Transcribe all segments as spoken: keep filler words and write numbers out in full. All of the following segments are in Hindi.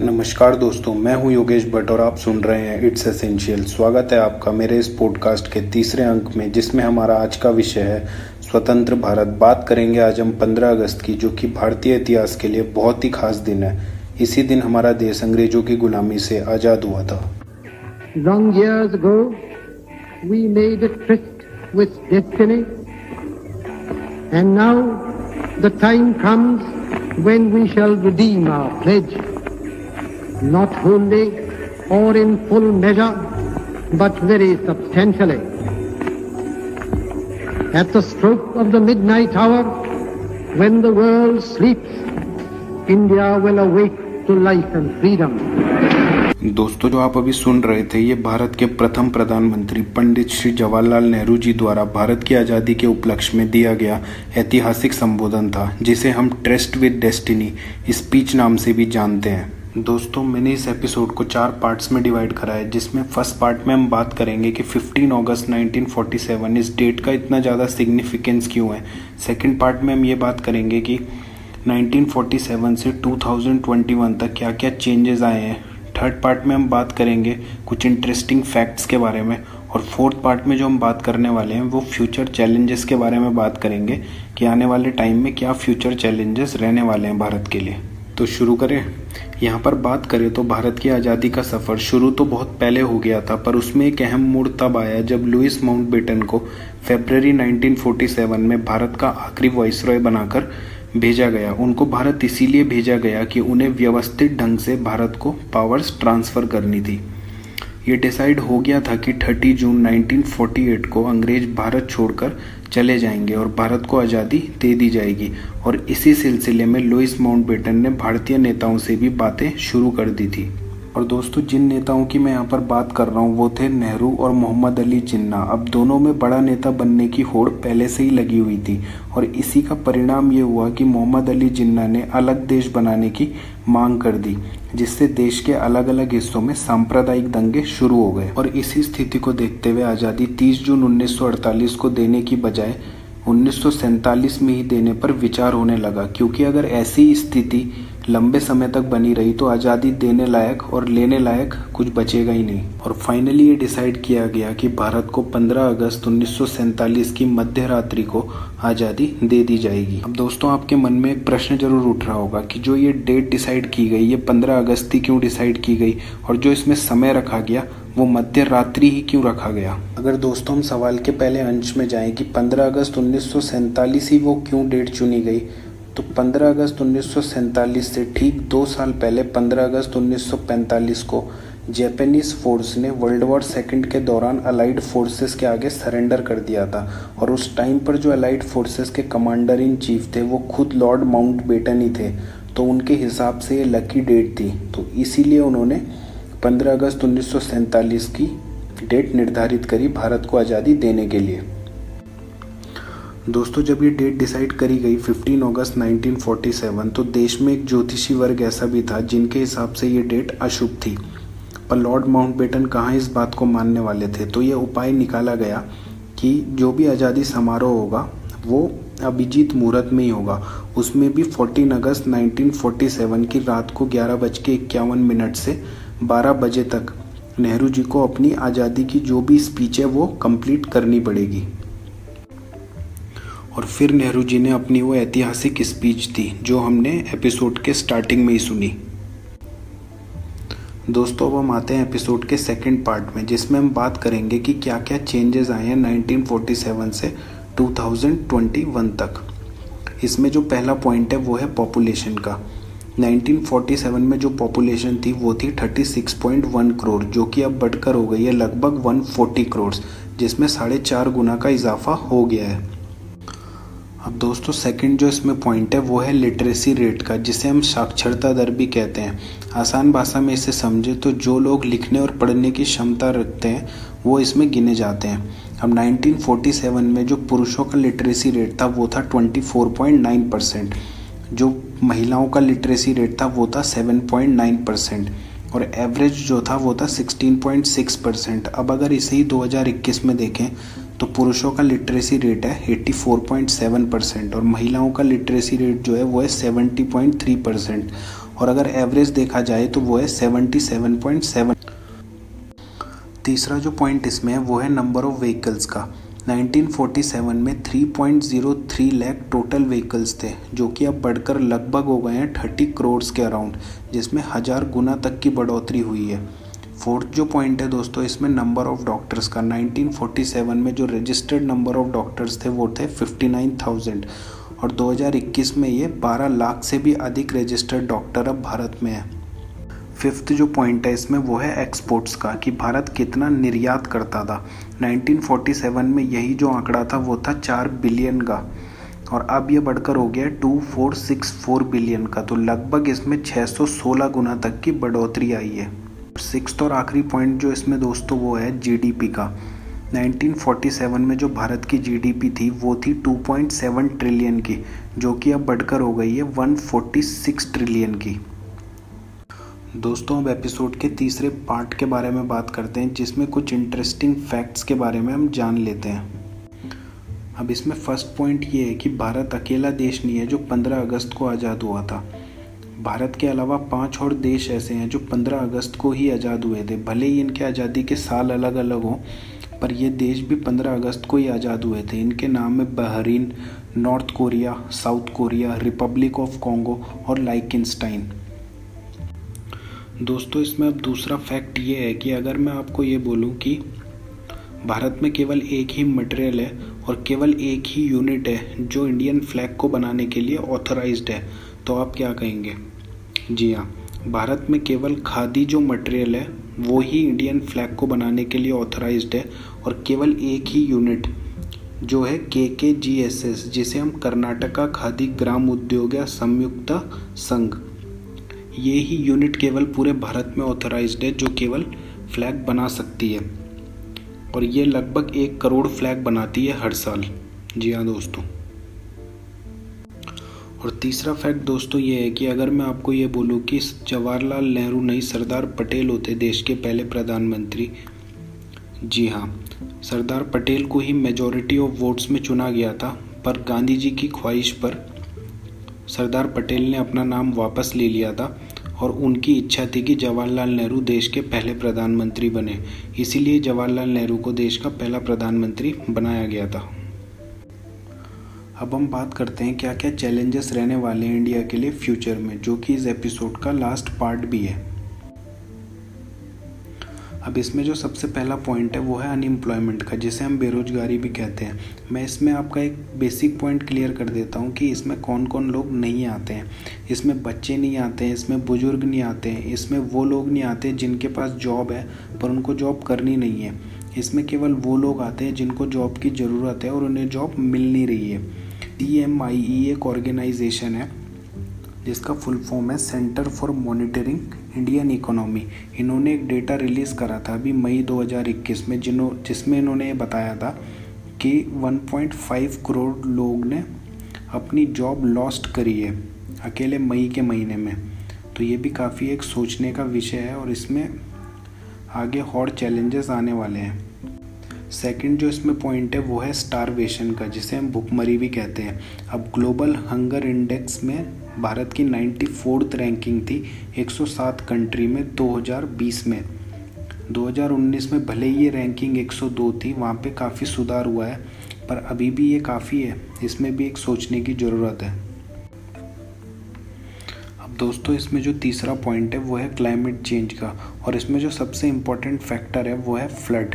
नमस्कार दोस्तों, मैं हूं योगेश भट्ट और आप सुन रहे हैं इट्स एसेंशियल। स्वागत है आपका मेरे इस पॉडकास्ट के तीसरे अंक में, जिसमें हमारा आज का विषय है स्वतंत्र भारत। बात करेंगे आज हम पंद्रह अगस्त की, जो कि भारतीय इतिहास के लिए बहुत ही खास दिन है। इसी दिन हमारा देश अंग्रेजों की गुलामी से आज़ाद हुआ था। Long years ago, we made a tryst with destiny, and now the time comes when we shall redeem our pledge. Not wholly or in full measure, but very substantially. At the stroke of the midnight hour, when the world sleeps, India will awake to life and freedom. दोस्तों, जो आप अभी सुन रहे थे ये भारत के प्रथम प्रधानमंत्री पंडित श्री जवाहरलाल नेहरू जी द्वारा भारत की आज़ादी के उपलक्ष्य में दिया गया ऐतिहासिक संबोधन था, जिसे हम ट्रिस्ट विद डेस्टिनी स्पीच नाम से भी जानते हैं। दोस्तों, मैंने इस एपिसोड को चार पार्ट्स में डिवाइड करा है, जिसमें फर्स्ट पार्ट में हम बात करेंगे कि पंद्रह अगस्त उन्नीस सौ सैंतालीस इस डेट का इतना ज़्यादा सिग्निफिकेंस क्यों है। सेकंड पार्ट में हम ये बात करेंगे कि उन्नीस सौ सैंतालीस से दो हज़ार इक्कीस तक क्या क्या चेंजेस आए हैं। थर्ड पार्ट में हम बात करेंगे कुछ इंटरेस्टिंग फैक्ट्स के बारे में, और फोर्थ पार्ट में जो हम बात करने वाले हैं वो फ्यूचर चैलेंजेस के बारे में बात करेंगे कि आने वाले टाइम में क्या फ्यूचर चैलेंजेस रहने वाले हैं भारत के लिए। तो शुरू करें। यहाँ पर बात करें तो भारत की आज़ादी का सफ़र शुरू तो बहुत पहले हो गया था, पर उसमें एक अहम मोड़ तब आया जब लुईस माउंटबेटन को फरवरी उन्नीस सौ सैंतालीस में भारत का आखिरी वाइसरॉय बनाकर भेजा गया। उनको भारत इसीलिए भेजा गया कि उन्हें व्यवस्थित ढंग से भारत को पावर्स ट्रांसफ़र करनी थी। ये डिसाइड हो गया था कि तीस जून उन्नीस सौ अड़तालीस को अंग्रेज भारत छोड़कर चले जाएंगे और भारत को आज़ादी दे दी जाएगी, और इसी सिलसिले में लुईस माउंटबेटन ने भारतीय नेताओं से भी बातें शुरू कर दी थी। और दोस्तों, जिन नेताओं की मैं यहाँ पर बात कर रहा हूँ वो थे नेहरू और मोहम्मद अली जिन्ना। अब दोनों में बड़ा नेता बनने की होड़ पहले से ही लगी हुई थी, और इसी का परिणाम ये हुआ कि मोहम्मद अली जिन्ना ने अलग देश बनाने की मांग कर दी, जिससे देश के अलग अलग हिस्सों में सांप्रदायिक दंगे शुरू हो गए। और इसी स्थिति को देखते हुए आज़ादी तीस जून उन्नीस सौ अड़तालीस को देने की बजाय उन्नीस सौ सैंतालीस में ही देने पर विचार होने लगा, क्योंकि अगर ऐसी स्थिति लंबे समय तक बनी रही तो आज़ादी देने लायक और लेने लायक कुछ बचेगा ही नहीं। और फाइनली ये डिसाइड किया गया कि भारत को पंद्रह अगस्त उन्नीस सौ सैंतालीस की मध्य रात्रि को आज़ादी दे दी जाएगी। अब दोस्तों, आपके मन में एक प्रश्न जरूर उठ रहा होगा कि जो ये डेट डिसाइड की गई, ये पंद्रह अगस्त ही क्यों डिसाइड की गई, और जो इसमें समय रखा गया वो मध्य रात्रि ही क्यों रखा गया। अगर दोस्तों हम सवाल के पहले अंश में जाएं कि पंद्रह अगस्त उन्नीस सौ सैंतालीस ही वो क्यों डेट चुनी गई, तो पंद्रह अगस्त उन्नीस सौ सैंतालीस से ठीक दो साल पहले पंद्रह अगस्त उन्नीस सौ पैंतालीस को जापानीज फोर्स ने वर्ल्ड वॉर सेकंड के दौरान अलाइड फोर्सेस के आगे सरेंडर कर दिया था, और उस टाइम पर जो अलाइड फोर्सेस के कमांडर इन चीफ थे वो खुद लॉर्ड माउंटबेटन ही थे, तो उनके हिसाब से ये लकी डेट थी, तो इसीलिए उन्होंने पंद्रह अगस्त उन्नीस सौ सैंतालीस की डेट निर्धारित करी भारत को आज़ादी देने के लिए। दोस्तों, जब ये डेट डिसाइड करी गई पंद्रह अगस्त उन्नीस सौ सैंतालीस, तो देश में एक ज्योतिषी वर्ग ऐसा भी था जिनके हिसाब से ये डेट अशुभ थी, पर लॉर्ड माउंटबेटन कहाँ इस बात को मानने वाले थे, तो ये उपाय निकाला गया कि जो भी आज़ादी समारोह होगा वो अभिजीत मुहूर्त में ही होगा। उसमें भी चौदह अगस्त उन्नीस सौ सैंतालीस की रात को ग्यारह बज के इक्यावन मिनट से बारह बजे तक नेहरू जी को अपनी आज़ादी की जो भी स्पीच है वो कंप्लीट करनी पड़ेगी। और फिर नेहरू जी ने अपनी वो ऐतिहासिक स्पीच दी जो हमने एपिसोड के स्टार्टिंग में ही सुनी। दोस्तों, अब हम आते हैं एपिसोड के सेकंड पार्ट में, जिसमें हम बात करेंगे कि क्या क्या चेंजेस आए हैं उन्नीस सौ सैंतालीस से दो हज़ार इक्कीस तक। इसमें जो पहला पॉइंट है वो है पॉपुलेशन का। उन्नीस सौ सैंतालीस में जो पॉपुलेशन थी वो थी छत्तीस पॉइंट एक करोड़, जो कि अब बढ़कर हो गई है लगभग एक सौ चालीस करोड़, जिसमें साढ़े चार गुना का इजाफा हो गया है। अब दोस्तों, सेकंड जो इसमें पॉइंट है वो है लिटरेसी रेट का, जिसे हम साक्षरता दर भी कहते हैं। आसान भाषा में इसे समझे तो जो लोग लिखने और पढ़ने की क्षमता रखते हैं वो इसमें गिने जाते हैं। अब उन्नीस सौ सैंतालीस में जो पुरुषों का लिटरेसी रेट था वो था चौबीस पॉइंट नौ परसेंट, जो महिलाओं का लिटरेसी रेट था वो था सात पॉइंट नौ परसेंट, और एवरेज जो था वो था सोलह पॉइंट छह परसेंट। अब अगर इसे ही दो हज़ार इक्कीस में देखें तो पुरुषों का लिटरेसी रेट है चौरासी पॉइंट सात परसेंट और महिलाओं का लिटरेसी रेट जो है वो है सत्तर पॉइंट तीन परसेंट, और अगर एवरेज देखा जाए तो वो है सेवेंटी सेवन पॉइंट सेवन। तीसरा जो पॉइंट इसमें है वो है नंबर ऑफ व्हीकल्स का। नाइनटीन फोर्टी सेवन में three point zero three lakh total vehicles थे, जो कि अब बढ़कर लगभग हो गए हैं तीस करोड़ के अराउंड, जिसमें हज़ार गुना तक की बढ़ोतरी हुई है। फोर्थ जो पॉइंट है दोस्तों इसमें नंबर ऑफ़ डॉक्टर्स का। नाइनटीन फोर्टी सेवन में जो रजिस्टर्ड नंबर ऑफ़ डॉक्टर्स थे वो थे फिफ्टी नाइन थाउजेंड, और दो हज़ार इक्कीस में ये बारह लाख से भी अधिक रजिस्टर्ड डॉक्टर अब भारत में है। फिफ्थ जो पॉइंट है इसमें वो है एक्सपोर्ट्स का, कि भारत कितना निर्यात करता था। नाइनटीन फोर्टी सेवन में यही जो आंकड़ा था वो था चार बिलियन का, और अब ये बढ़कर हो गया चौबीस सौ चौंसठ बिलियन का, तो लगभग इसमें छह सौ सोलह गुना तक की बढ़ोतरी आई है। सिक्स्थ और आखिरी पॉइंट जो इसमें दोस्तों वो है जीडीपी का। नाइनटीन फोर्टी सेवन में जो भारत की जीडीपी थी वो थी टू पॉइंट सेवन ट्रिलियन की, जो कि अब बढ़कर हो गई है एक सौ छियालीस ट्रिलियन की। दोस्तों अब एपिसोड के तीसरे पार्ट के बारे में बात करते हैं, जिसमें कुछ इंटरेस्टिंग फैक्ट्स के बारे में हम जान लेते हैं। अब इसमें फर्स्ट पॉइंट ये है कि भारत अकेला देश नहीं है जो पंद्रह अगस्त को आज़ाद हुआ था। भारत के अलावा पांच और देश ऐसे हैं जो पंद्रह अगस्त को ही आज़ाद हुए थे। भले ही इनके आज़ादी के साल अलग अलग हों, पर ये देश भी पंद्रह अगस्त को ही आज़ाद हुए थे। इनके नाम है Bahrain, North Korea, South Korea, Republic of Congo और लाइकिनस्टाइन। दोस्तों इसमें अब दूसरा फैक्ट ये है कि अगर मैं आपको ये बोलूँ कि भारत में केवल एक ही मटेरियल है और केवल एक ही यूनिट है जो इंडियन फ्लैग को बनाने के लिए ऑथराइज्ड है, तो आप क्या कहेंगे? जी हाँ, भारत में केवल खादी जो मटेरियल है वो ही इंडियन फ्लैग को बनाने के लिए ऑथराइज्ड है, और केवल एक ही यूनिट जो है के के जी एस एस, जिसे हम कर्नाटका खादी ग्राम उद्योग या संयुक्त संघ, ये ही यूनिट केवल पूरे भारत में ऑथराइज्ड है जो केवल फ्लैग बना सकती है, और ये लगभग एक करोड़ फ्लैग बनाती है हर साल। जी हाँ दोस्तों। और तीसरा फैक्ट दोस्तों ये है कि अगर मैं आपको ये बोलूँ कि जवाहरलाल नेहरू नहीं सरदार पटेल होते देश के पहले प्रधानमंत्री, जी हाँ, सरदार पटेल को ही मेजॉरिटी ऑफ वोट्स में चुना गया था, पर गांधी जी की ख्वाहिश पर सरदार पटेल ने अपना नाम वापस ले लिया था, और उनकी इच्छा थी कि जवाहरलाल नेहरू देश के पहले प्रधानमंत्री बने, इसीलिए जवाहरलाल नेहरू को देश का पहला प्रधानमंत्री बनाया गया था। अब हम बात करते हैं क्या क्या चैलेंजेस रहने वाले हैं इंडिया के लिए फ्यूचर में, जो कि इस एपिसोड का लास्ट पार्ट भी है। अब इसमें जो सबसे पहला पॉइंट है वो है अनएम्प्लॉयमेंट का, जिसे हम बेरोजगारी भी कहते हैं। मैं इसमें आपका एक बेसिक पॉइंट क्लियर कर देता हूँ कि इसमें कौन कौन लोग नहीं आते हैं। इसमें बच्चे नहीं आते हैं, इसमें बुजुर्ग नहीं आते हैं, इसमें वो लोग नहीं आते जिनके पास जॉब है पर उनको जॉब करनी नहीं है। इसमें केवल वो लोग आते हैं जिनको जॉब की ज़रूरत है और उन्हें जॉब मिल नहीं रही है। डी एम आई ई एक ऑर्गेनाइजेशन है जिसका फुल फॉर्म है centre for monitoring Indian economy. इन्होंने एक डेटा रिलीज़ करा था अभी मई दो हज़ार इक्कीस में, जिन्हों जिसमें इन्होंने बताया था कि एक पॉइंट पाँच करोड़ लोग ने अपनी जॉब लॉस्ट करी है अकेले मई के महीने में। तो ये भी काफ़ी एक सोचने का विषय है, और इसमें आगे और चैलेंजेस आने वाले हैं। सेकंड जो इसमें पॉइंट है वो है स्टारवेशन का, जिसे हम भुखमरी भी कहते हैं। अब ग्लोबल हंगर इंडेक्स में भारत की चौरानवे रैंकिंग थी एक सौ सात कंट्री में दो हज़ार बीस में। दो हज़ार उन्नीस में भले ही ये रैंकिंग एक सौ दो थी, वहाँ पे काफ़ी सुधार हुआ है, पर अभी भी ये काफ़ी है, इसमें भी एक सोचने की ज़रूरत है। दोस्तों इसमें जो तीसरा पॉइंट है वो है क्लाइमेट चेंज का, और इसमें जो सबसे इम्पोर्टेंट फैक्टर है वो है फ्लड,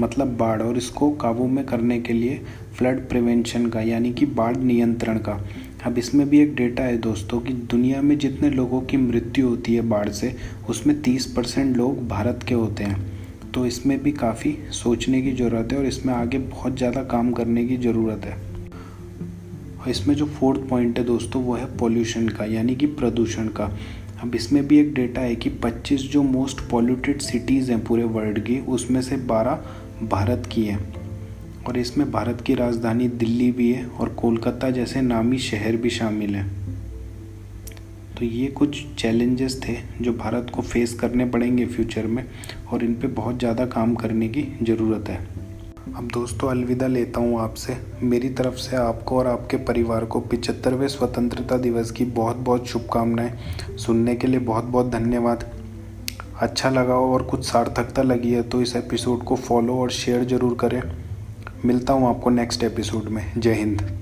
मतलब बाढ़, और इसको काबू में करने के लिए फ्लड प्रिवेंशन का, यानी कि बाढ़ नियंत्रण का। अब इसमें भी एक डेटा है दोस्तों कि दुनिया में जितने लोगों की मृत्यु होती है बाढ़ से, उसमें तीस परसेंट लोग भारत के होते हैं। तो इसमें भी काफ़ी सोचने की ज़रूरत है, और इसमें आगे बहुत ज़्यादा काम करने की ज़रूरत है। और इसमें जो फोर्थ पॉइंट है दोस्तों वो है पोल्यूशन का, यानी कि प्रदूषण का। अब इसमें भी एक डेटा है कि पच्चीस जो मोस्ट पॉल्यूटेड सिटीज़ हैं पूरे वर्ल्ड की, उसमें से बारह भारत की हैं, और इसमें भारत की राजधानी दिल्ली भी है और कोलकाता जैसे नामी शहर भी शामिल हैं। तो ये कुछ चैलेंजेस थे जो भारत को फेस करने पड़ेंगे फ्यूचर में, और इन पर बहुत ज़्यादा काम करने की ज़रूरत है। अब दोस्तों अलविदा लेता हूँ आपसे। मेरी तरफ से आपको और आपके परिवार को पचहत्तरवें स्वतंत्रता दिवस की बहुत बहुत शुभकामनाएं। सुनने के लिए बहुत बहुत धन्यवाद। अच्छा लगा हो और कुछ सार्थकता लगी है तो इस एपिसोड को फॉलो और शेयर ज़रूर करें। मिलता हूँ आपको नेक्स्ट एपिसोड में। जय हिंद।